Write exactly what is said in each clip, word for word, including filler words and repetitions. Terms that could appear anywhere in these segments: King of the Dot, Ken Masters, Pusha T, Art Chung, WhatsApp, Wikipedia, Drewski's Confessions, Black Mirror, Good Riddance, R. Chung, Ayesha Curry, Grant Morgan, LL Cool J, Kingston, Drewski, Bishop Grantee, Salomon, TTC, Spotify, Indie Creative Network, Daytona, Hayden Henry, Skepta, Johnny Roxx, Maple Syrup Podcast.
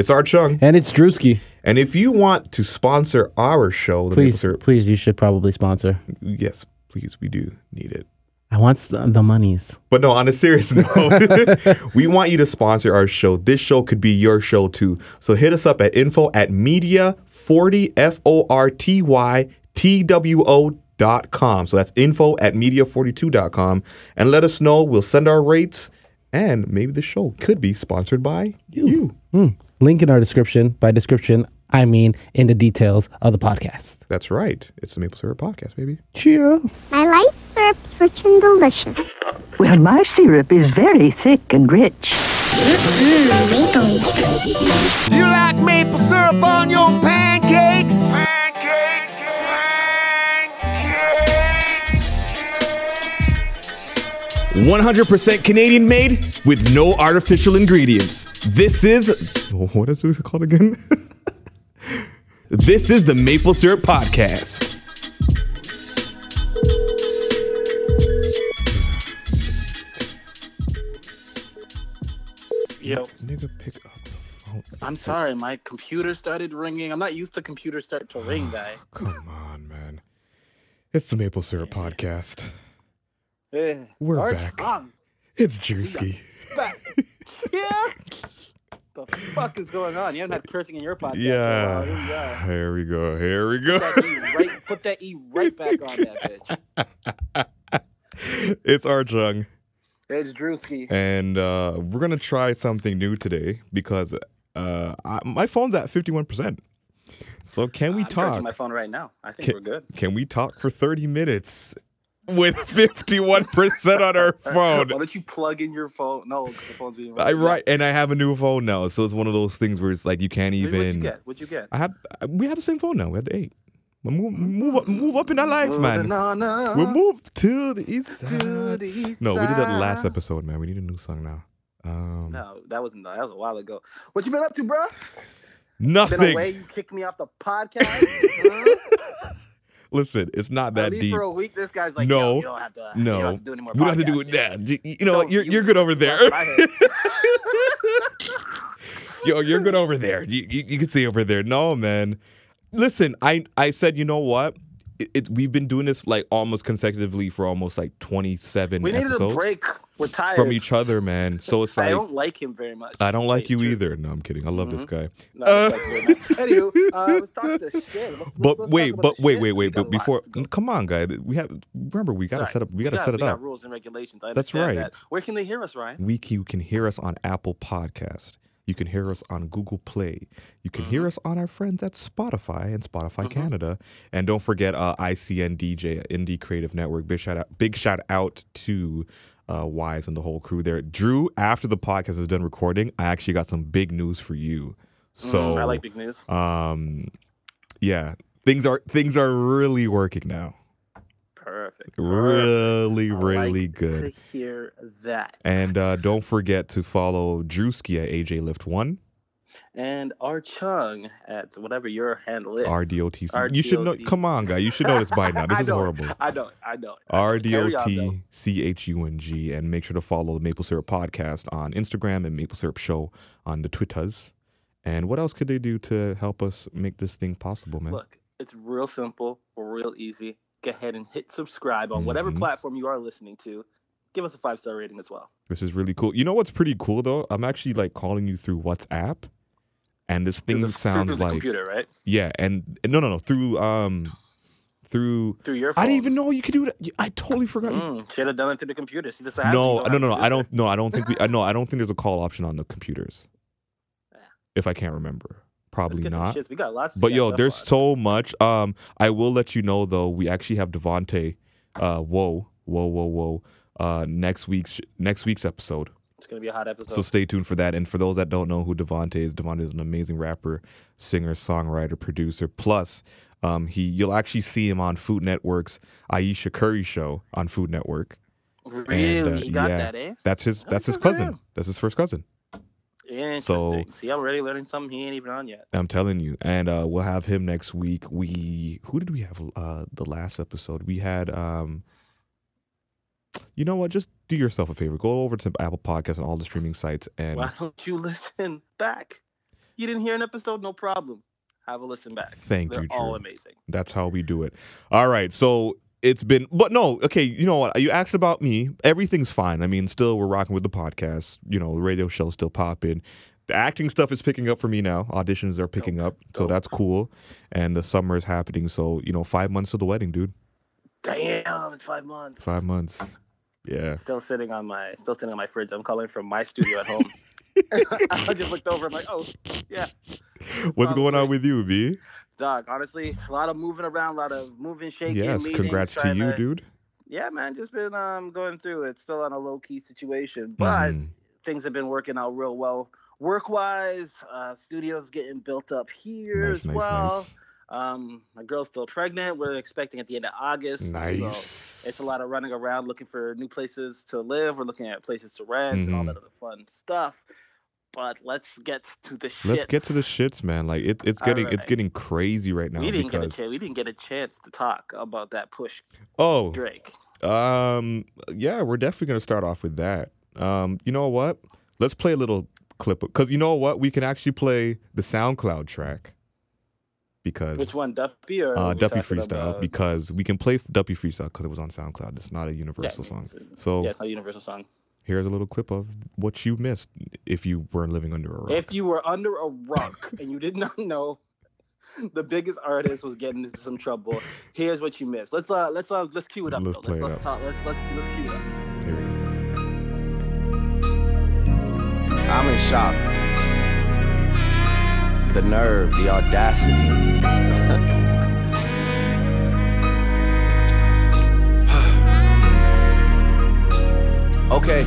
It's Art Chung. And it's Drewski. And if you want to sponsor our show, the please, Maple Syrup, please, you should probably sponsor. Yes, please, we do need it. I want the monies. But no, on a serious note, we want you to sponsor our show. This show could be your show too. So hit us up at info at media forty, F O R T Y, T W O dot com. So that's info at media forty two dot com. And let us know. We'll send our rates. And maybe the show could be sponsored by you. you. Mm. Link in our description. By description, I mean in the details of the podcast. That's right. It's the Maple Syrup Podcast, baby. Cheer. I like syrups rich and delicious. Well, my syrup is very thick and rich. You like maple syrup on your pancakes? Pancakes. Pancakes. one hundred percent Canadian made with no artificial ingredients. This is... What is this called again? This is the Maple Syrup Podcast. Yo. Nigga, pick up the phone. I'm sorry, my computer started ringing. I'm not used to computers start to ring, guy. Oh, come on, man. It's the Maple Syrup Podcast. Yeah. We're Art back. Chung. It's Drewski. Back. Yeah. The fuck is going on? You haven't had cursing in your podcast. Yeah. Right now. Here we go. Here we go. Put that E right, put that E right back on that bitch. It's Art Chung. It's Drewski. And uh, we're going to try something new today because uh, I, my phone's at fifty-one percent. So can we I'm talk? I'm charging my phone right now. I think can, we're good. Can we talk for thirty minutes? With fifty-one percent on our phone. Why don't you plug in your phone? No, the phone's being right. I, right, and I have a new phone now, so it's one of those things where it's like you can't even. What'd you get? What'd you get? I have. We have the same phone now. We have the eight. We move, move up, move up in our lives, man. We move to the east side. To the east no, we did that last episode, man. We need a new song now. Um, no, that wasn't. That was a while ago. What you been up to, bro? Nothing. Been away? You kicked me off the podcast. Huh? Listen, it's not that deep. For a week, this guy's like, no, you don't have to, no, you don't have to do any more podcasts. We don't have to do it that. You, you know, so you're, you, you're good over there. Yo, you're good over there. You, you, you can see over there. No, man. Listen, I, I said, you know what? It, it, we've been doing this like almost consecutively for almost like twenty-seven we episodes. We needed a break. We're tired. From each other, man. So it's like. I don't like him very much. I don't like you True. Either. No, I'm kidding. I love mm-hmm. this guy. No, uh, anywho, uh, let's talk this shit. Let's, but let's wait, but wait, wait, wait. But before, come on, guy. We have, remember, we got to set up. We got to set it up. We got rules and regulations. I That's right. That. Where can they hear us, Ryan? We can, you can hear us on Apple Podcast. You can hear us on Google Play. You can mm-hmm. hear us on our friends at Spotify and Spotify mm-hmm. Canada. And don't forget uh, I C N D J, Indie Creative Network. Big shout out, big shout out to uh, Wise and the whole crew there. Drew, after the podcast is done recording, I actually got some big news for you. So mm, I like big news. Um, yeah, things are things are really working now. Perfect. Really, Perfect. really like good. To hear that. And uh, don't forget to follow Drewski at A J Lift one. And Art Chung at whatever your handle is. R D O T C. R D O T C. You should know. Come on, guy. You should know this by now. This is horrible. I don't. I don't. R D O T C H U N G. And make sure to follow the Maple Syrup Podcast on Instagram and Maple Syrup Show on the Twitters. And what else could they do to help us make this thing possible, man? Look, it's real simple, real easy. Go ahead and hit subscribe on mm-hmm. whatever platform you are listening to. Give us a five-star rating as well. This is really cool. You know what's pretty cool, though? I'm actually, like, calling you through WhatsApp, and this thing through the, sounds through the like... computer, right? Yeah, and... No, no, no. Through... um, Through... Through your phone. I didn't even know you could do that. I totally forgot. Mm, should have done it through the computer. See, this what no, no, no, no. I don't... No, I don't think we... I, no, I don't think there's a call option on the computers. Yeah. If I can't remember. Probably not. We got lots but yo, there's on. so much. Um, I will let you know though. We actually have Devonte. Uh, whoa, whoa, whoa, whoa. Uh, next week's next week's episode. It's gonna be a hot episode. So stay tuned for that. And for those that don't know who Devonte is, Devonte is an amazing rapper, singer, songwriter, producer. Plus, um, he you'll actually see him on Food Network's Ayesha Curry show on Food Network. Really, and, uh, he got yeah, that, eh? That's his. That's, that's his cousin. Him. That's his first cousin. So, see, I'm already learning something he ain't even on yet. I'm telling you. And uh, we'll have him next week. We Who did we have uh, the last episode? We had, um, you know what? Just do yourself a favor. Go over to Apple Podcasts and all the streaming sites. And why don't you listen back? you didn't hear an episode, no problem. Have a listen back. Thank They're you, Drew. All amazing. That's how we do it. All right, so it's been, but no, okay, you know what? You asked about me. Everything's fine. I mean, still we're rocking with the podcast. You know, the radio show's still popping. The acting stuff is picking up for me now. Auditions are picking dope, up, so dope. That's cool. And the summer is happening, so, you know, five months to the wedding, dude. Damn, it's five months. Five months. Yeah. Still sitting on my, still sitting on my fridge. I'm calling from my studio at home. I just looked over. I'm like, oh, yeah. What's um, going on with you, B? Dog, honestly, a lot of moving around, a lot of moving, shaking. Yes, meetings, congrats to you, to, dude. Yeah, man, just been um going through it. Still on a low key situation, but mm. things have been working out real well. Work wise, uh, studio's getting built up here nice, as nice, well. Nice. Um, my girl's still pregnant. We're expecting at the end of August. Nice. So it's a lot of running around looking for new places to live. We're looking at places to rent mm-hmm. and all that other fun stuff. But let's get to the shits. Let's get to the shits, man. Like it, it's getting right. it's getting crazy right now. We didn't because... get a ch- we didn't get a chance to talk about that push. Oh, Drake. Um, yeah, we're definitely gonna start off with that. Um, you know what? Let's play a little clip because you know what? We can actually play the SoundCloud track. Because which one, Duppy or uh, Duppy Freestyle? About... Because we can play Duppy Freestyle because it was on SoundCloud. It's not a Universal yeah, song. So yeah, it's not a Universal song. Here's a little clip of what you missed if you weren't living under a rock. If you were under a rock and you did not know the biggest artist was getting into some trouble, here's what you missed. Let's uh, let's uh, let's cue it up. Let's though. Play let's, it let's, up. Talk, let's let's let's cue it up. Here we go. I'm in shock. The nerve, the audacity. Okay.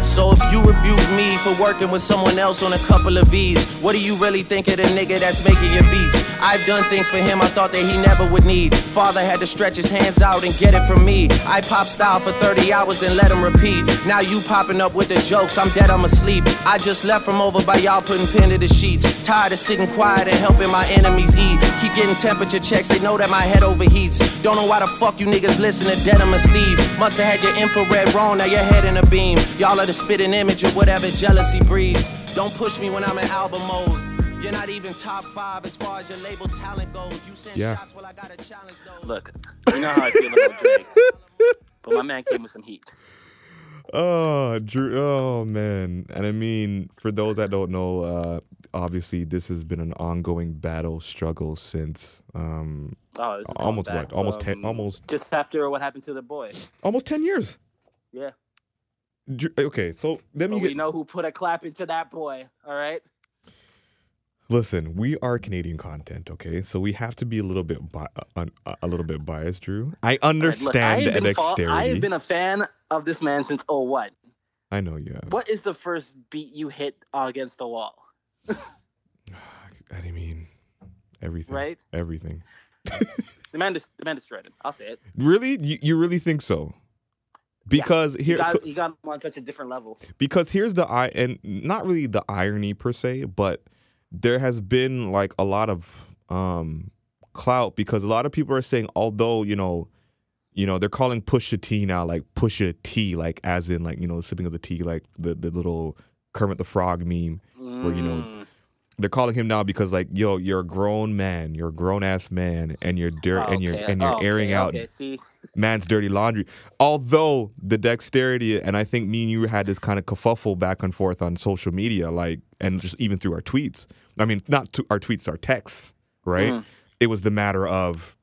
So if you rebuke me for working with someone else on a couple of V's, what do you really think of the nigga that's making your beats? I've done things for him I thought that he never would need. Father had to stretch his hands out and get it from me. I pop style for thirty hours, then let him repeat. Now you popping up with the jokes, I'm dead, I'm asleep. I just left from over by y'all putting pen to the sheets. Tired of sitting quiet and helping my enemies eat. Keep getting temperature checks, they know that my head overheats. Don't know why the fuck you niggas listen to Denim and Steve. Must have had your infrared wrong, now your head in a beam. Y'all are the spitting image or whatever jealousy breeds. Don't push me when I'm in album mode. You're not even top five as far as your label talent goes. You send yeah. shots, well, I gotta challenge those. Look, you know how I feel about Drake. But my man came with some heat. Oh, Drew. Oh, man. And I mean, for those that don't know, uh, obviously this has been an ongoing battle struggle since um, oh, this is almost what? Almost ten. Almost just after what happened to the boy. Almost ten years. Yeah. Okay, so let me. Well, we get... know who put a clap into that boy. All right. Listen, we are Canadian content, okay? So we have to be a little bit bi- a, a little bit biased, Drew. I understand right, look, I the dexterity. Fa- I have been a fan of this man since oh what? I know you have. What is the first beat you hit uh, against the wall? I mean, everything. Right. Everything. the man, dis- the man destroyed him. I'll say it. Really? You, you really think so? Because yeah, here, he got, so, he got him on such a different level. Because here's the I and not really the irony per se, but there has been like a lot of um, clout because a lot of people are saying, although you know, you know, they're calling Pusha T now like Pusha T, like as in like you know, sipping of the tea, like the the little Kermit the Frog meme, mm. where you know. They're calling him now because, like, yo, you're a grown man, you're a grown ass man, and you're dir- oh, okay. and you're and you're oh, okay. airing out okay. man's dirty laundry. Although the dexterity, and I think me and you had this kind of kerfuffle back and forth on social media, like, and just even through our tweets. I mean, not to our tweets, our texts, right? Mm. It was the matter of,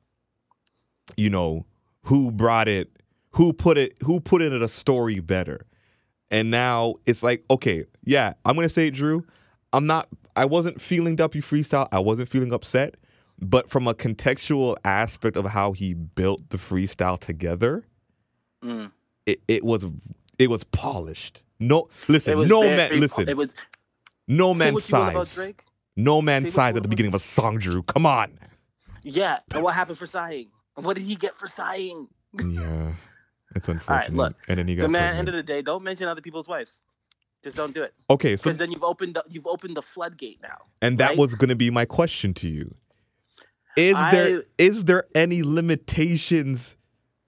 you know, who brought it, who put it, who put it in a story better, and now it's like, okay, yeah, I'm gonna say it, Drew. I'm not. I wasn't feeling Duppy Freestyle. I wasn't feeling upset. But from a contextual aspect of how he built the freestyle together, mm. it, it was it was polished. No, listen, no man, free, listen. It was, no man's size. No man's size at the beginning of a song, Drew. Come on. Yeah. And what happened for sighing? What did he get for sighing? Yeah, it's unfortunate. All right, look. And then he got the man. Pregnant. End of the day, don't mention other people's wives. Just don't do it. Okay, so because then you've opened the, you've opened the floodgate now. And that right? was going to be my question to you: Is I, there is there any limitations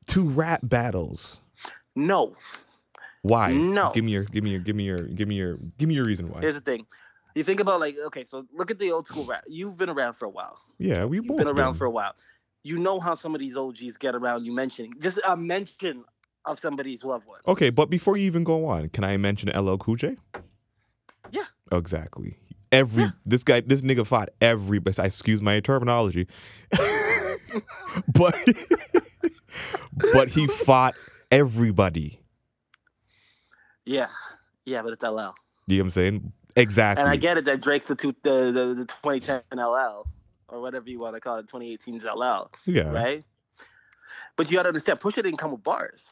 to rap battles? No. Why? No. Give me your, give me your, give me your, give me your, give me your reason why. Here's the thing. You think about, like, okay, so look at the old school rap. You've been around for a while. Yeah, we've You've both been around been. for a while. You know how some of these O Gs get around. You mentioning just a mention of somebody's loved one. Okay, but before you even go on, can I mention L L Cool J? Yeah. Exactly. Every yeah. this guy, this nigga fought every. Excuse my terminology, but but he fought everybody. Yeah, yeah, but it's L L. You know what I'm saying? Exactly. And I get it that Drake's the, two, the, the, the twenty ten L L, or whatever you want to call it, twenty eighteen's L L. Yeah. Right? But you got to understand, Pusha didn't come with bars.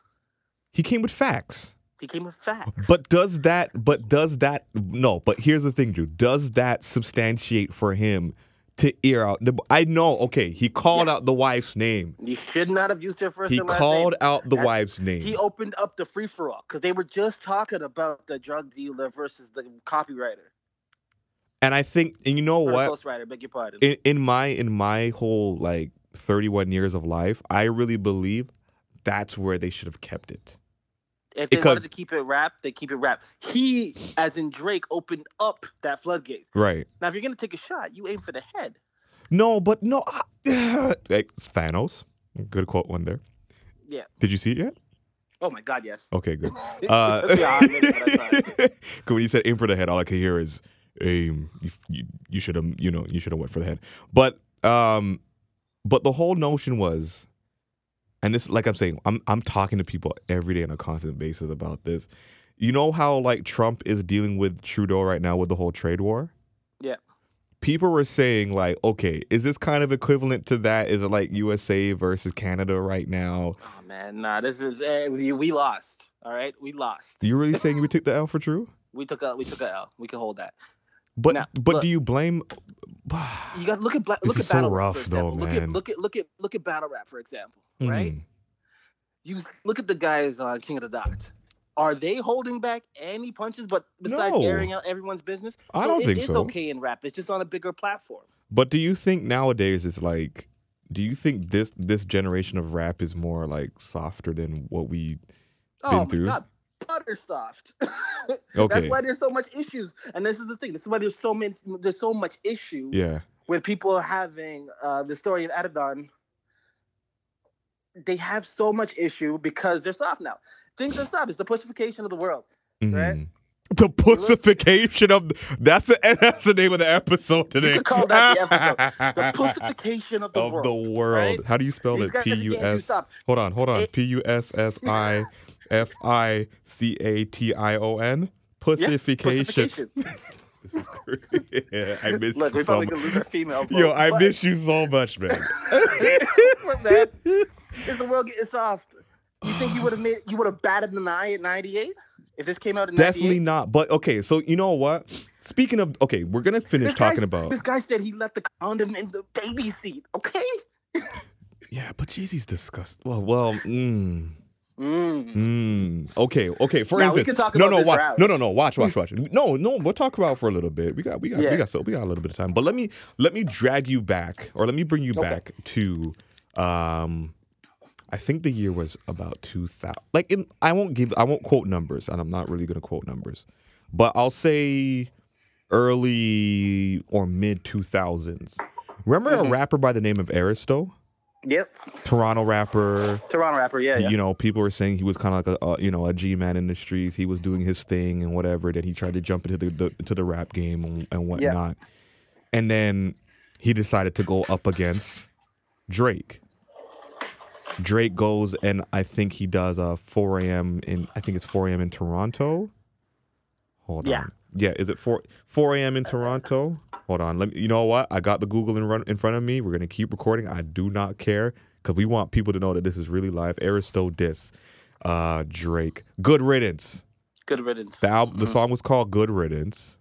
He came with facts. He came with facts. But does that, but does that, no, but here's the thing, Drew. Does that substantiate for him to air out? The, I know, okay, he called yeah. out the wife's name. You should not have used their first he and last name. He called out the That's, wife's name. He opened up the free-for-all because they were just talking about the drug dealer versus the copywriter. And I think, and you know or what? Ghostwriter, beg your pardon. In, in my in my whole, like, thirty-one years of life, I really believe that's where they should have kept it. If they because, wanted to keep it wrapped, they keep it wrapped. He, as in Drake, opened up that floodgate. Right. Now, if you're going to take a shot, you aim for the head. No, but no. It's Thanos. Good quote one there. Yeah. Did you see it yet? Oh, my God, yes. Okay, good. Uh, yeah, I mean, I when you said aim for the head, all I could hear is aim. You, you, you should have, you know, you should have went for the head. But, um, but the whole notion was... And this, like I'm saying, I'm I'm talking to people every day on a constant basis about this. You know how, like, Trump is dealing with Trudeau right now with the whole trade war? Yeah. People were saying, like, okay, is this kind of equivalent to that? Is it like U S A versus Canada right now? Oh, man, nah, this is, eh, we, we lost, all right? We lost. You really saying we took the L for True? We took a, we took a L. We can hold that. But now, but look, do you blame? You got to look at look this at is battle so rough rap, for though, man. Look at look at look at look at battle rap, for example, mm. right? You look at the guys on King of the Dot. Are they holding back any punches? But besides no. airing out everyone's business, I so don't it think is so. Okay in rap. It's just on a bigger platform. But do you think nowadays it's like? Do you think this this generation of rap is more like softer than what we've oh, been through? God. Butter soft. Okay. That's why there's so much issues, and this is the thing. This is why there's so many. There's so much issue. Yeah. With people having uh, The Story of Adidon, they have so much issue because they're soft now. Things are soft. It's the pussification of the world, mm-hmm. right? The pussification of the, that's the that's the name of the episode today. You could call that the episode. The pussification of the of world. Of the world. Right? How do you spell These it? P U S. Hold on. Hold on. P U S S I. F I C A T I O N Pussification. Yeah, this is crazy. Yeah, I miss Look, you so much. Look, we're probably going to lose our female vote. Yo, I but... miss you so much, man. man. Is the world getting soft? You think you would have made? You would have batted an eye at ninety-eight? If this came out in ninety-eight? Definitely not. But, okay, so you know what? Speaking of... Okay, we're going to finish this talking about... This guy said he left the condom in the baby seat, okay? Yeah, but Jeezy's disgusting. Well, well, mmm... Mm. Mm. Okay. Okay. For now, instance, we can talk no, about no, this watch, route. no, no, no. Watch, watch, watch. No, no. We'll talk about it for a little bit. We got, we got, yeah. we got. So we got a little bit of time. But let me let me drag you back, or let me bring you okay. back to, um, I think the year was about two thousand. Like, in, I won't give, I won't quote numbers, and I'm not really going to quote numbers, but I'll say early or mid two thousands. Remember mm-hmm. a rapper by the name of Aristo? Yep. Toronto rapper. Toronto rapper, yeah, yeah. You know, people were saying he was kind of like a, a, you know, a G-man in the streets. He was doing his thing and whatever. Then he tried to jump into the, the into the rap game and, and whatnot. Yeah. And then he decided to go up against Drake. Drake goes and I think he does a four a.m. in, I think it's four a.m. in Toronto. Hold yeah. on. Yeah, is it four a.m. in Toronto? Hold on. Let me, you know what? I got the Google in, run, in front of me. We're going to keep recording. I do not care because we want people to know that this is really live. Aristo diss, uh, Drake. Good Riddance. Good Riddance. The, album, mm-hmm. the song was called Good Riddance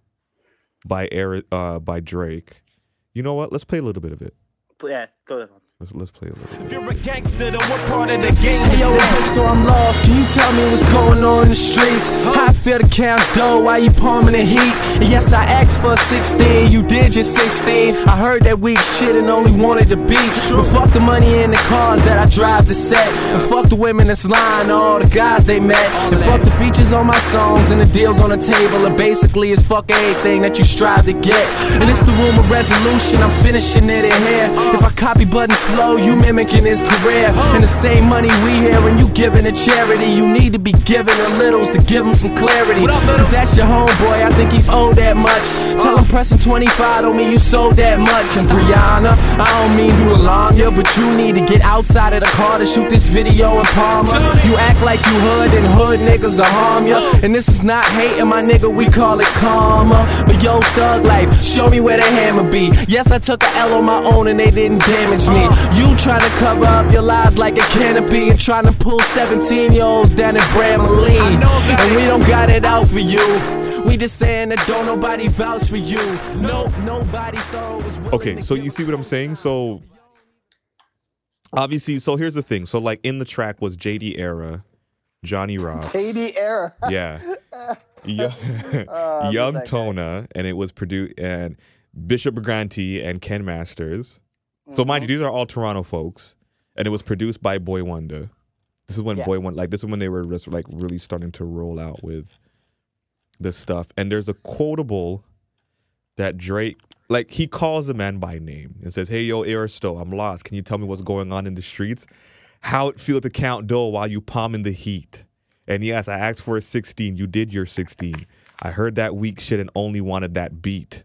by, Ari- uh, by Drake. You know what? Let's play a little bit of it. Yeah, go ahead. Let's, let's play a little bit. If you're a gangster, then what part of the game? Hey, yo, Aristo, I'm lost. Can you tell me what's going on in the streets? How I feel the count though, why you palming the heat? And yes, I asked for sixteen, you did your sixteen. I heard that weak shit and only wanted the beach. But fuck the money and the cars that I drive to set. And fuck the women that's lying, all the guys they met. And fuck the features on my songs and the deals on the table. And basically it's fuck anything that you strive to get. And it's the room of resolution, I'm finishing it in here. If I copy Budden's flow, you mimicking his career. And the same money we hear when you giving to charity. You need to be giving the littles to give them some clarity. Cause that's your homeboy, I think he's owed that much. Tell him pressing twenty-five don't mean you sold that much. And Brianna, I don't mean you alarm ya, but you need to get outside of the car to shoot this video in Palmer. You act like you hood and hood niggas will harm ya. And this is not hating, my nigga, we call it karma. But yo, thug life, show me where the hammer be. Yes, I took a L on my own and they didn't damage me. You tryna cover up your lies like a canopy and tryna pull seventeen-year-olds down in Bramley. And we don't got it out for you. We just saying that don't nobody vouch for you. No, nobody throws. Okay, so you see what I'm saying? So obviously, so here's the thing. So like in the track was J D. Era, Johnny Roxx. J D. Era. Yeah. Young, uh, young Tona, guy. And it was produced and Bishop Grantee and Ken Masters. So mm-hmm. mind you, these are all Toronto folks, and it was produced by Boy Wonder. This is when yeah. Boy Wonder, like this is when they were just like really starting to roll out with this stuff. And there's a quotable that Drake, like he calls the man by name and says, "Hey, yo, Aristo, I'm lost. Can you tell me what's going on in the streets? How it feels to count dough while you palm in the heat? And yes, I asked for a sixteen. You did your sixteen. I heard that weak shit and only wanted that beat."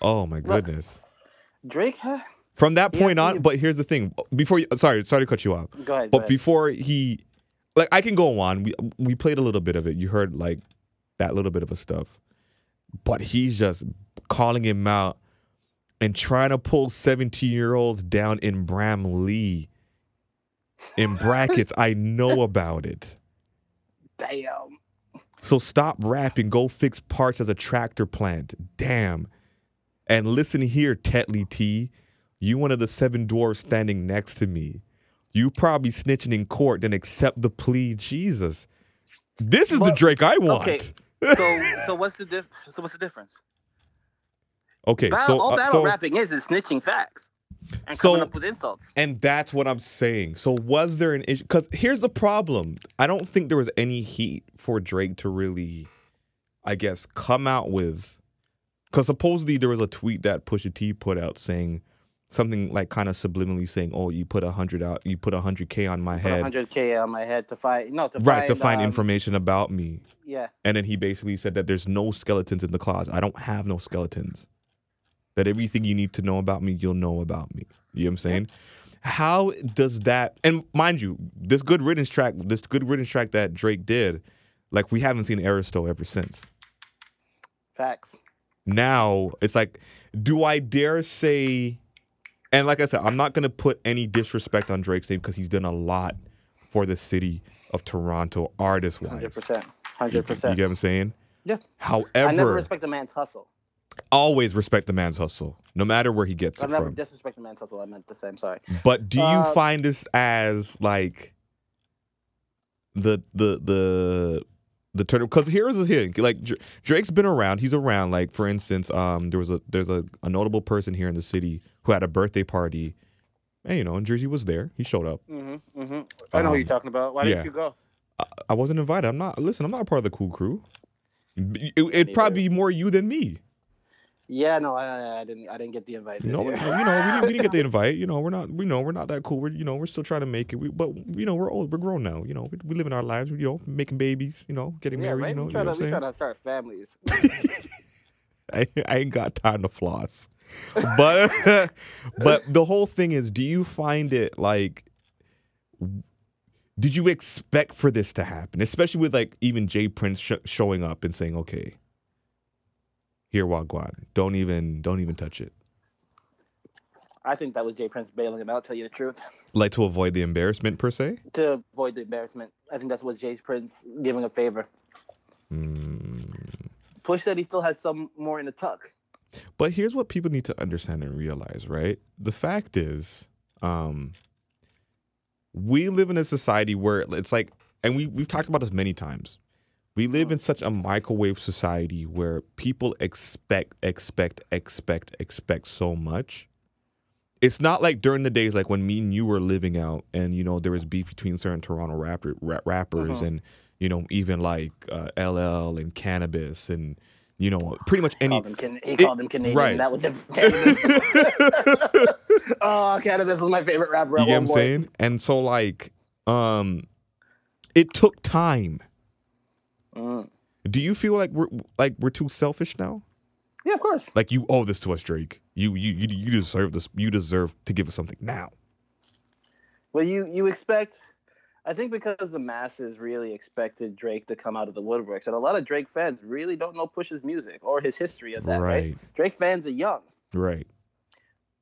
Oh my goodness. Look. Drake, huh? From that point yeah, on, he, but here's the thing. Before, you, sorry, sorry to cut you off. Go ahead. But go ahead. Before he, like, I can go on. We we played a little bit of it. You heard like that little bit of his stuff, but he's just calling him out and trying to pull seventeen-year-olds down in Bramley. In brackets, I know about it. Damn. So stop rapping. Go fix parts as a tractor plant. Damn. And listen here, Tetley T, you one of the seven dwarves standing next to me. You probably snitching in court, then accept the plea. Jesus, this is but, the Drake I want. Okay. So, so what's the diff- so what's the difference? Okay, battle, so all battle uh, so, rapping is is snitching facts and so, coming up with insults. And that's what I'm saying. So was there an issue? Because here's the problem: I don't think there was any heat for Drake to really, I guess, come out with. Because supposedly there was a tweet that Pusha T put out saying something like kind of subliminally saying, "Oh, you put a hundred out, you put a hundred k on my head, hundred k on my head to find no to right find, to find um, information about me." Yeah, and then he basically said that there's no skeletons in the closet. I don't have no skeletons. That everything you need to know about me, you'll know about me. You know what I'm saying? How does that? And mind you, this Good Riddance track, this Good Riddance track that Drake did, like we haven't seen Aristo ever since. Facts. Now it's like, do I dare say, and like I said, I'm not going to put any disrespect on Drake's name because he's done a lot for the city of Toronto artist-wise. one hundred percent. one hundred percent. You, you get what I'm saying? Yeah. However, I never respect the man's hustle. Always respect the man's hustle, no matter where he gets I'm it from. I never disrespect the man's hustle. I meant to say, I'm sorry. But do uh, you find this as like the, the, the, the turn, because here's the thing, like Drake's been around. He's around. Like for instance, um, there was a there's a, a notable person here in the city who had a birthday party, and you know, and Jersey was there. He showed up. Mm-hmm, mm-hmm. I know um, who you're talking about. Why yeah. didn't you go? I, I wasn't invited. I'm not. Listen, I'm not a part of the cool crew. It, it'd probably be more you than me. Yeah, no, I, I didn't. I didn't get the invite. No, you know, we didn't, we didn't get the invite. You know, we're not. We know we're not that cool. We're you know we're still trying to make it. We, but you know we're old. We're grown now. You know we, we living our lives. You know making babies. You know getting yeah, married. Right? You know, we try you know to, we trying to start families. I, I ain't got time to floss. But but the whole thing is, do you find it like? Did you expect for this to happen, especially with like even Jay Prince sh- showing up and saying, "Okay, here, Wagwan. Don't even, don't even touch it." I think that was Jay Prince bailing him out, tell you the truth. Like to avoid the embarrassment, per se? To avoid the embarrassment. I think that's what Jay Prince giving a favor. Mm. Push said he still has some more in the tuck. But here's what people need to understand and realize, right? The fact is, um, we live in a society where it's like, and we, we've talked about this many times. We live in such a microwave society where people expect, expect, expect, expect so much. It's not like during the days, like when me and you were living out and, you know, there was beef between certain Toronto rapper, rap, rappers uh-huh. and, you know, even like uh, L L and Cannabis and, you know, pretty much any. He called them, can- he it, called them Canadian. Right. That was him from Cannabis. Oh, Cannabis was my favorite rapper. You get what I'm boy. saying? And so, like, um, it took time. Mm. Do you feel like we're like we're too selfish now? Yeah, of course. Like you owe this to us, Drake. You you you, you deserve this. You deserve to give us something now. Well, you you expect. I think because the masses really expected Drake to come out of the woodworks, and a lot of Drake fans really don't know Pusha's music or his history of that. Right. right? Drake fans are young. Right.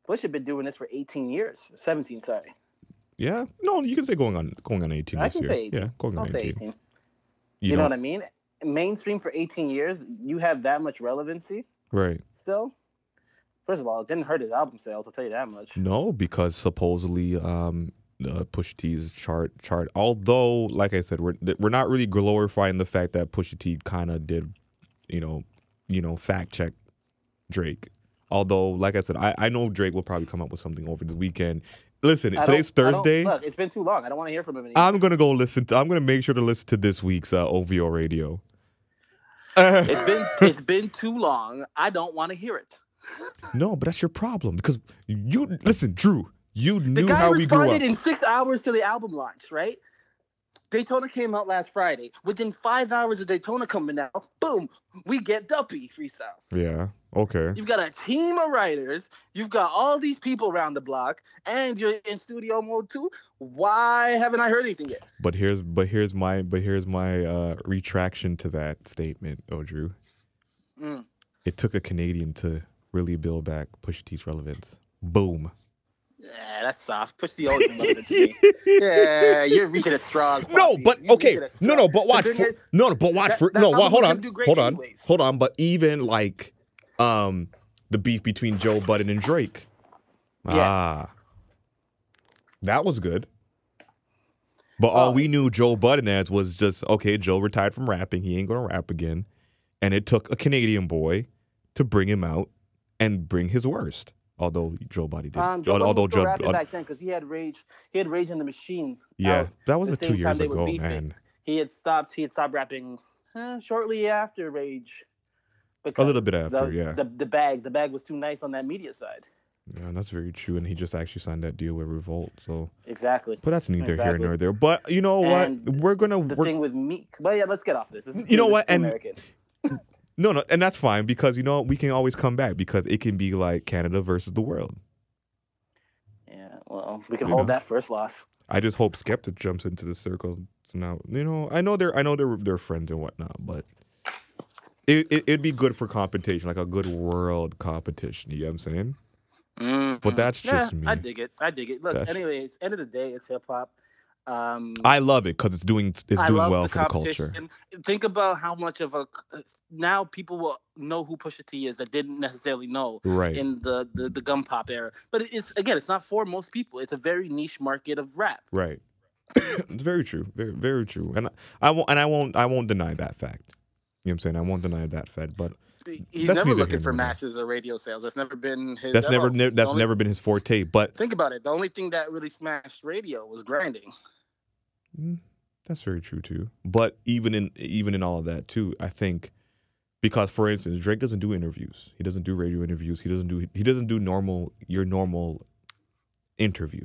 Pusha had been doing this for eighteen years, seventeen. Sorry. Yeah. No, you can say going on going on eighteen. I this can year. say eighteen. Yeah, going on I'll eighteen. Say eighteen. You, you know what I mean? Mainstream for eighteen years, you have that much relevancy. Right. Still, first of all, it didn't hurt his album sales, I'll tell you that much. No, because supposedly um, uh, Pusha T's chart, chart. Although, like I said, we're we're not really glorifying the fact that Pusha T kind of did, you know, you know, fact check Drake. Although, like I said, I, I know Drake will probably come up with something over the weekend. Listen, today's Thursday. Look, it's been too long. I don't want to hear from him anymore. I'm gonna go listen. To, I'm gonna make sure to listen to this week's uh, O V O radio. it's been it's been too long. I don't want to hear it. No, but that's your problem because you listen, Drew. You knew how we grew up. The guy responded in six hours to the album launch, right? Daytona came out last Friday. Within five hours of Daytona coming out, boom, we get Duppy Freestyle. Yeah. Okay. You've got a team of writers. You've got all these people around the block, and you're in studio mode too. Why haven't I heard anything yet? But here's but here's my but here's my uh, retraction to that statement, oh Drew. Mm. It took a Canadian to really build back Pusha T's relevance. Boom. Yeah, that's soft. Push the old relevance to me. Yeah, you're reaching at straws. Poppy. No, but you're okay. No, no, but watch. For, no, but watch. That, for, that no, hold on, hold on, anyways. hold on. But even like. Um, the beef between Joe Budden and Drake. Yeah. Ah, that was good. But all um, we knew Joe Budden as was just, okay, Joe retired from rapping. He ain't going to rap again. And it took a Canadian boy to bring him out and bring his worst. Although Joe Budden did. Um, Joe although Joe rapping uh, back then because he had Rage. He had Rage in the Machine. Yeah, that was two years ago, man. He had stopped. He had stopped rapping eh, shortly after Rage. Because a little bit after, the, yeah. The, the bag, the bag was too nice on that media side. Yeah, that's very true. And he just actually signed that deal with Revolt, so exactly. But that's neither exactly. here nor there. But you know and what? We're gonna the we're... thing with Meek. But yeah, let's get off this. this is, you know what? And American. no, no, and that's fine because you know we can always come back because it can be like Canada versus the world. Yeah, well, we can you hold know? that first loss. I just hope Skepta jumps into the circle. So now you know. I know they're. I know they're. They're friends and whatnot, but. It, it, it'd be good for competition, like a good world competition. You know what I'm saying? Mm-hmm. But that's just yeah, me. I dig it. I dig it. Look, that's... anyways, end of the day, it's hip hop. Um, I love it because it's doing it's I doing well the for the culture. Think about how much of a now people will know who Pusha T is that didn't necessarily know right. in the, the the gum pop era. But it's again, it's not for most people. It's a very niche market of rap. Right. It's very true. Very very true. And I, I won't and I won't I won't deny that fact. You know what I'm saying? I won't deny that fact, but he's never looking for masses or radio sales. That's never been his. That's never. Ne- that's only, never been his forte. But think about it. The only thing that really smashed radio was grinding. That's very true too. But even in even in all of that too, I think because for instance, Drake doesn't do interviews. He doesn't do radio interviews. He doesn't do. He doesn't do normal your normal interview.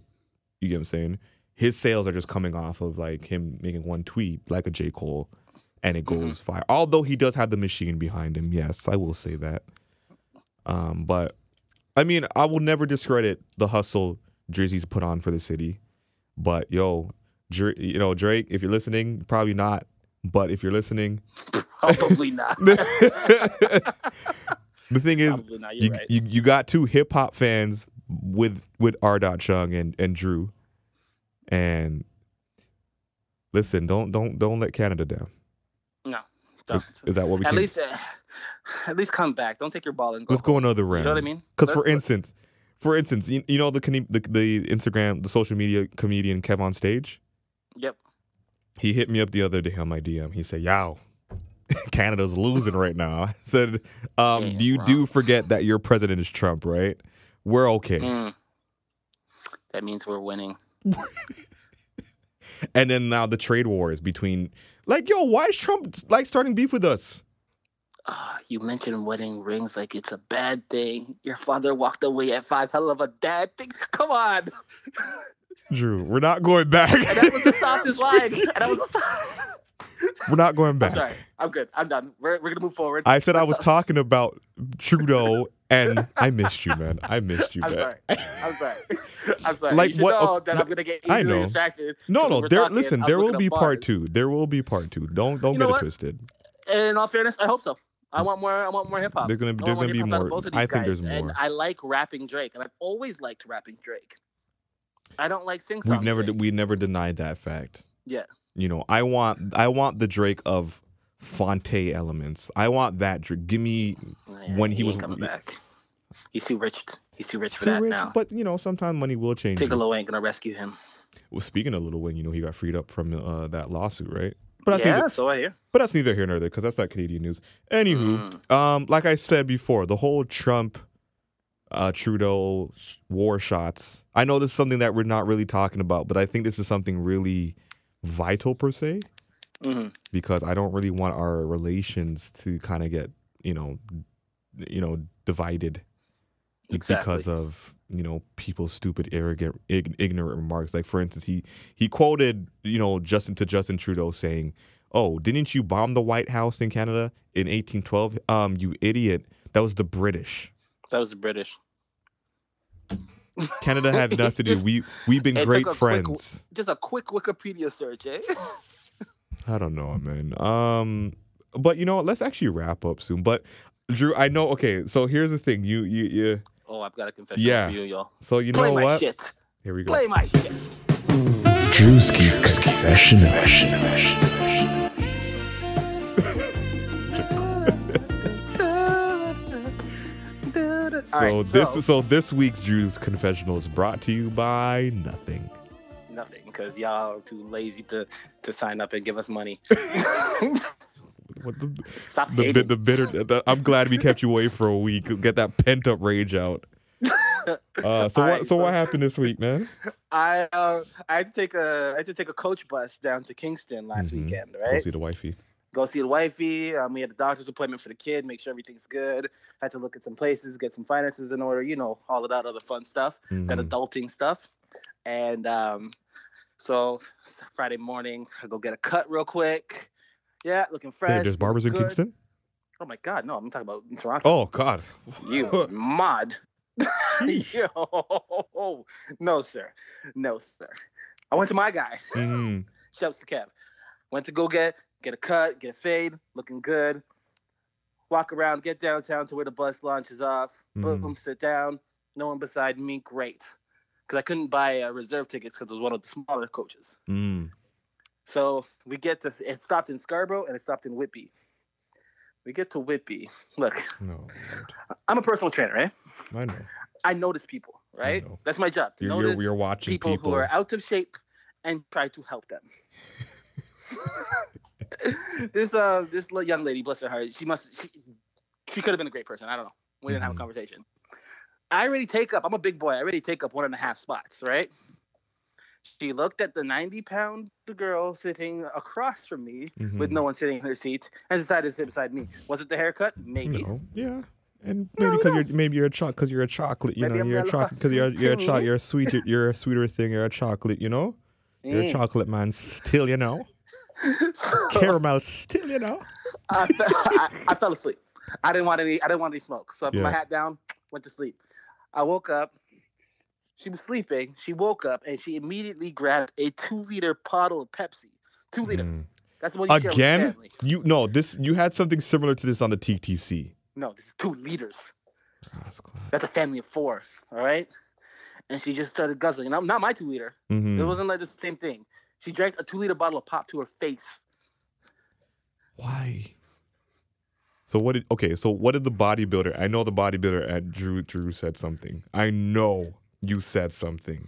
You get what I'm saying? His sales are just coming off of like him making one tweet, like a J. Cole. And it goes mm-hmm. fire. Although he does have the machine behind him, yes, I will say that. Um, but I mean, I will never discredit the hustle Drizzy's put on for the city. But yo, Dr- you know Drake, if you're listening, probably not. But if you're listening, probably not. The thing is, not, you, right. you you got two hip hop fans with with R dot Chung and and Drew. And listen, don't don't don't let Canada down. No, don't. Is, is that what we? At can... least, uh, at least come back. Don't take your ball and go. Let's home. go another round. You know what I mean? Because for instance, for instance, you, you know the, the the Instagram, the social media comedian Kev on Stage. Yep. He hit me up the other day on my D M. He said, "Yo, Canada's losing right now." I said, um, yeah, "You wrong. do forget that your president is Trump, right? We're okay." Mm. That means we're winning. And then now the trade war is between, like, yo, why is Trump, like, starting beef with us? Uh, you mentioned wedding rings like it's a bad thing. Your father walked away at five. Hell of a dad thing. Come on. Drew, we're not going back. And that was the softest line. And that was the softest. We're not going back. I'm sorry. I'm good. I'm done. We're, we're going to move forward. I said That's I was up. talking about Trudeau, and I missed you, man. I missed you, I'm man. I'm sorry. I'm sorry. I'm sorry. Like, you what, know uh, that I'm going to get easily distracted. No, no. There, talking, listen, there will be bars. part two. There will be part two. Don't don't you know get what? it twisted. In all fairness, I hope so. I want more I want more hip-hop. There's going to be more. I think guys. there's more. And I like rapping Drake, and I've always liked rapping Drake. I don't like sing songs. We've never, d- we never denied that fact. Yeah. You know, I want I want the Drake of Fonte elements. I want that Drake. Give me yeah, when he, he was coming back. He's too rich. He's too rich for too that rich, now. But you know, sometimes money will change. Bigelow ain't gonna rescue him. Well, speaking of Lil Wayne, you know he got freed up from uh, that lawsuit, right? But that's yeah, neither, so I hear. But that's neither here nor there because that's not Canadian news. Anywho, mm. um, like I said before, the whole Trump, uh, Trudeau war shots. I know this is something that we're not really talking about, but I think this is something really vital per se, mm-hmm. because I don't really want our relations to kind of get you know, you know, divided exactly. because of you know people's stupid, arrogant, ig- ignorant remarks. Like for instance, he he quoted you know Justin to Justin Trudeau saying, "Oh, didn't you bomb the White House in Canada in eighteen twelve? Um, you idiot! That was the British. That was the British." Canada had nothing to do. We we've been great friends. Quick, just a quick Wikipedia search, eh? I don't know, man. Um, but you know, let's actually wrap up soon. But Drew, I know. Okay, so here's the thing. You you you. Oh, I've got a confession yeah. for you, y'all. So you Play know my what? Shit. Here we go. Play my shit. Drewski's confession. So right, this so, so this week's Drew's Confessional is brought to you by nothing. Nothing, because y'all are too lazy to, to sign up and give us money. what the, Stop the, hating. The bitter. The, I'm glad we kept you away for a week. Get that pent up rage out. Uh, so All what? Right, so, so what happened this week, man? I uh, I had to take a I had to take a coach bus down to Kingston last mm-hmm. weekend. Right. Go see the wifey. Go see the wifey. Um, we had a doctor's appointment for the kid, make sure everything's good. Had to look at some places, get some finances in order, you know, all of that other fun stuff, mm-hmm. that adulting stuff. And um, so Friday morning, I go get a cut real quick. Yeah, looking fresh. Hey, there's barbers in Kingston? Oh, my God. No, I'm talking about in Toronto. Oh, God. You mod. Yo. No, sir. No, sir. I went to my guy. Mm-hmm. Shouts to Kev. Went to go get... Get a cut, get a fade, looking good. Walk around, get downtown to where the bus launches off. Mm. Boom, sit down. No one beside me, great. Because I couldn't buy a reserve ticket because it was one of the smaller coaches. Mm. So we get to, it stopped in Scarborough and it stopped in Whitby. We get to Whitby. Look, no, I'm a personal trainer, right? I know. I notice people, right? Know. That's my job. To you're, notice you're, you're watching people, people who are out of shape and try to help them. This uh, this little young lady, bless her heart, she must, she, she could have been a great person. I don't know. We didn't mm-hmm. have a conversation. I already take up, I'm a big boy. I already take up one and a half spots, right? She looked at the ninety-pound girl sitting across from me mm-hmm. with no one sitting in her seat and decided to sit beside me. Was it the haircut? Maybe. No. Yeah. And maybe because no, no. you're maybe you're a cho- cause you're a chocolate, you maybe know, I'm you're a chocolate because you're you're a chocolate, you're a sweet, you're a sweeter thing, you're a chocolate, you know, mm. you're a chocolate man still, you know. So, caramel still, you know. I, fe- I, I fell asleep. I didn't want any. I didn't want any smoke. So I put yeah. my hat down, went to sleep. I woke up. She was sleeping. She woke up and she immediately grabbed a two-liter bottle of Pepsi. Two liter. Mm. That's what you again. Share with family. You no. This you had something similar to this on the T T C. No, this is two liters. Rascal. That's a family of four. All right. And she just started guzzling. Now, not my two liter. Mm-hmm. It wasn't like the same thing. She drank a two-liter bottle of pop to her face. Why? So what did okay? So what did the bodybuilder? I know the bodybuilder at Drew. Drew said something. I know you said something.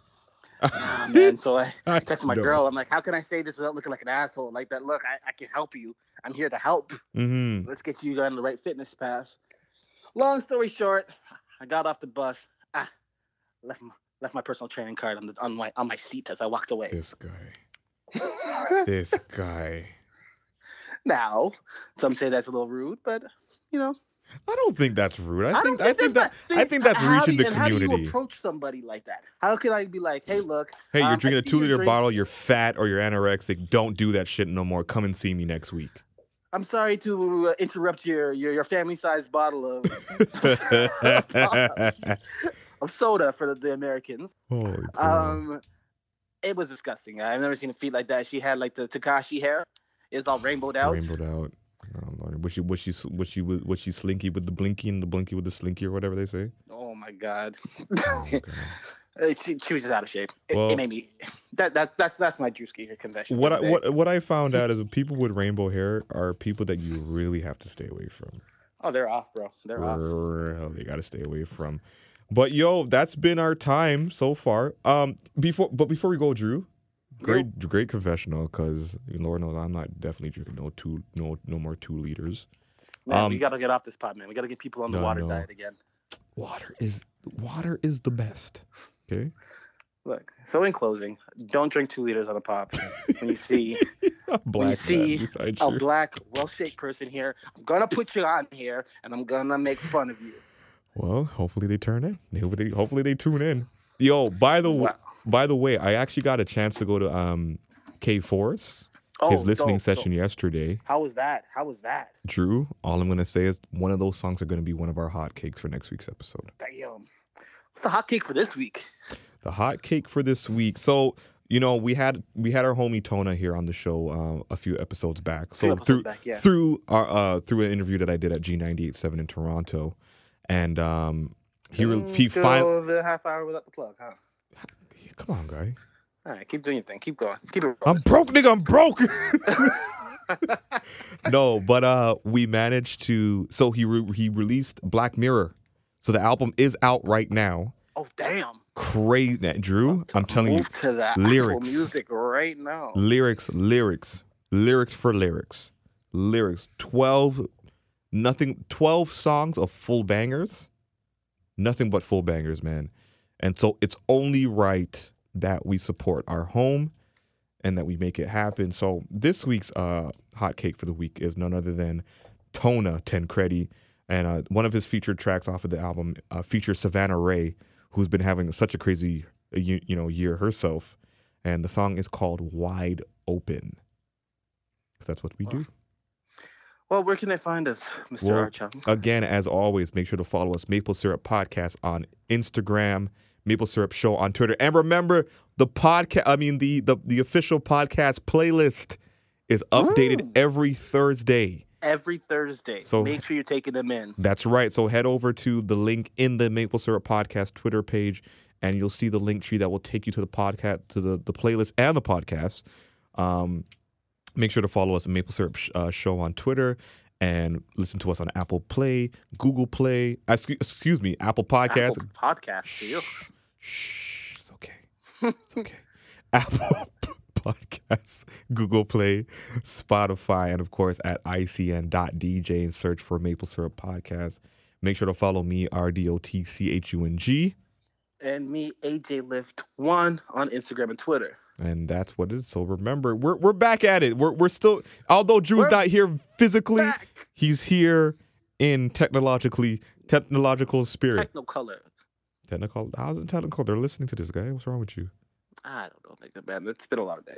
Nah, man. So I, I texted my girl. I'm like, how can I say this without looking like an asshole? Like that. Look, I, I can help you. I'm here to help. Mm-hmm. Let's get you on the right fitness path. Long story short, I got off the bus. Ah, left my left my personal training card on the on my on my seat as I walked away. This guy. This guy. Now, some say that's a little rude, but you know, I don't think that's rude. I, I think, think I think that see, I think that's reaching do, the community. How do you approach somebody like that? How can I be like, hey, look, hey, you're um, drinking I a two-liter drink. bottle. You're fat or you're anorexic. Don't do that shit no more. Come and see me next week. I'm sorry to uh, interrupt your your, your family-sized bottle of, of soda for the, the Americans. Holy um, it was disgusting. I've never seen a feat like that. She had like the Takashi hair. It's all rainbowed out. Rainbowed out. Oh, Lord. Was she was she was she was she slinky with the blinky and the blinky with the slinky or whatever they say? Oh my God. Oh, okay. she, she was just out of shape. It, well, it made me. That that that's that's my Drewski confession. What I, what what I found out is that people with rainbow hair are people that you really have to stay away from. Oh, they're off, bro. They're Brr, off. They got to stay away from. But yo, that's been our time so far. Um, before but before we go, Drew. Great, great confessional, because Lord knows I'm not definitely drinking no two, no, no more two liters. Man, um, we gotta get off this pot, man. We gotta get people on the no, water no. diet again. Water is water is the best. Okay. Look, so in closing, don't drink two liters on a pop. When you see, a when you see a you. black, well-shaped person here, I'm gonna put you on here, and I'm gonna make fun of you. Well, hopefully they turn in. Hopefully, hopefully they tune in. Yo, by the way. Wow. By the way, I actually got a chance to go to um, K Force, oh, his listening dope, session dope. yesterday. How was that? How was that? Drew, all I'm going to say is one of those songs are going to be one of our hotcakes for next week's episode. Damn. What's the hotcake for this week? The hotcake for this week. So, you know, we had we had our homie Tona here on the show uh, a few episodes back. So episodes through back, yeah. through our, uh, through an interview that I did at G ninety-eight point seven in Toronto. And um, he, re- he finally... the half hour without the plug, huh? Yeah, come on, guy. All right, keep doing your thing. Keep going. Keep it rolling. I'm broke, nigga. I'm broke. No, but uh, we managed to. So he re- he released Black Mirror. So the album is out right now. Oh damn! Crazy, that Drew. I'm telling move you, to that lyrics, music right now. Lyrics, lyrics, lyrics for lyrics, lyrics. Twelve, nothing. Twelve songs of full bangers. Nothing but full bangers, man. And so it's only right that we support our home and that we make it happen. So this week's uh, hotcake for the week is none other than Tona Tencredi. And uh, one of his featured tracks off of the album uh, features Savannah Re, who's been having such a crazy uh, you, you know, year herself. And the song is called Wide Open. Because that's what we do. Well, where can they find us, Mister Well, Art Chung? Again, as always, make sure to follow us, Maple Syrup Podcast on Instagram. Maple Syrup Show on Twitter. And remember, the podcast, I mean, the, the, the official podcast playlist is updated Ooh. every Thursday. Every Thursday. So make sure you're taking them in. That's right. So head over to the link in the Maple Syrup Podcast Twitter page, and you'll see the link tree that will take you to the podcast, to the, the playlist and the podcast. Um, make sure to follow us at Maple Syrup sh- uh, Show on Twitter. And listen to us on Apple Play, Google Play. Uh, sc- excuse me, Apple Podcasts. Apple Podcasts. Shh, shh, it's okay. It's okay. Apple Podcasts, Google Play, Spotify, and of course at I C N dot D J and search for Maple Syrup Podcast. Make sure to follow me, R D O T C H U N G. And me, A J Lift one on Instagram and Twitter. And that's what it is. So remember, we're we're back at it. We're we're still, although Drew's we're not here physically, back. he's here in technologically technological spirit. Technicolor. Technicolor. How's it technicolor? They're listening to this guy. What's wrong with you? I don't know, nigga, man. It's been a long day.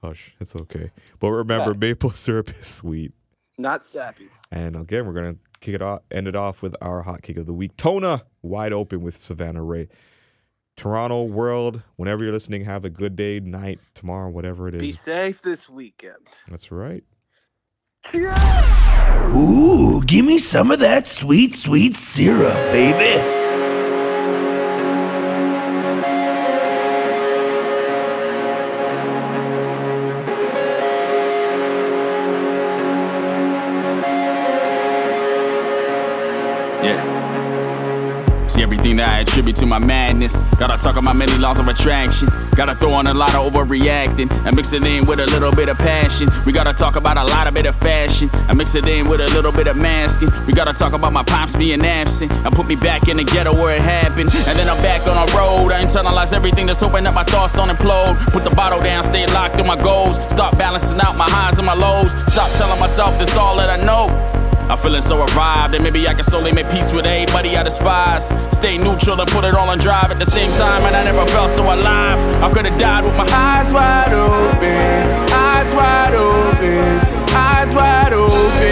Hush, it's okay. But remember, right. Maple syrup is sweet, not sappy. And again, we're gonna kick it off, end it off with our hot kick of the week. Tona, Wide Open with Savannah Re. Toronto, world, whenever you're listening, have a good day, night, tomorrow, whatever it is. Be safe this weekend. That's right. Yeah! Ooh, give me some of that sweet, sweet syrup, baby. See everything that I attribute to my madness. Gotta talk about many laws of attraction. Gotta throw on a lot of overreacting and mix it in with a little bit of passion. We gotta talk about a lot of bit of fashion and mix it in with a little bit of masking. We gotta talk about my pops being absent and put me back in the ghetto where it happened. And then I'm back on the road. I internalize everything that's hoping that my thoughts don't implode. Put the bottle down, stay locked on my goals. Stop balancing out my highs and my lows. Stop telling myself that's all that I know. I'm feeling so arrived that maybe I can slowly make peace with everybody I despise. Stay neutral and put it all on drive at the same time, and I never felt so alive. I could've died with my eyes wide open, eyes wide open, eyes wide open,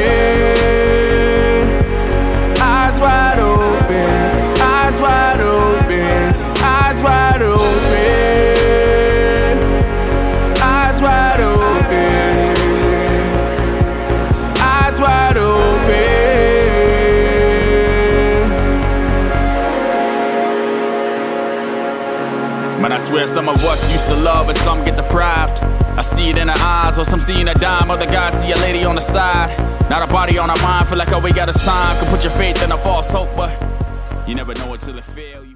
eyes wide open, eyes wide open, eyes wide open, eyes wide open. But I swear some of us used to love and some get deprived. I see it in her eyes, or some seeing a dime, other guys see a lady on the side. Not a body on her mind, feel like all we got is time. Could put your faith in a false hope, but you never know until it fails you.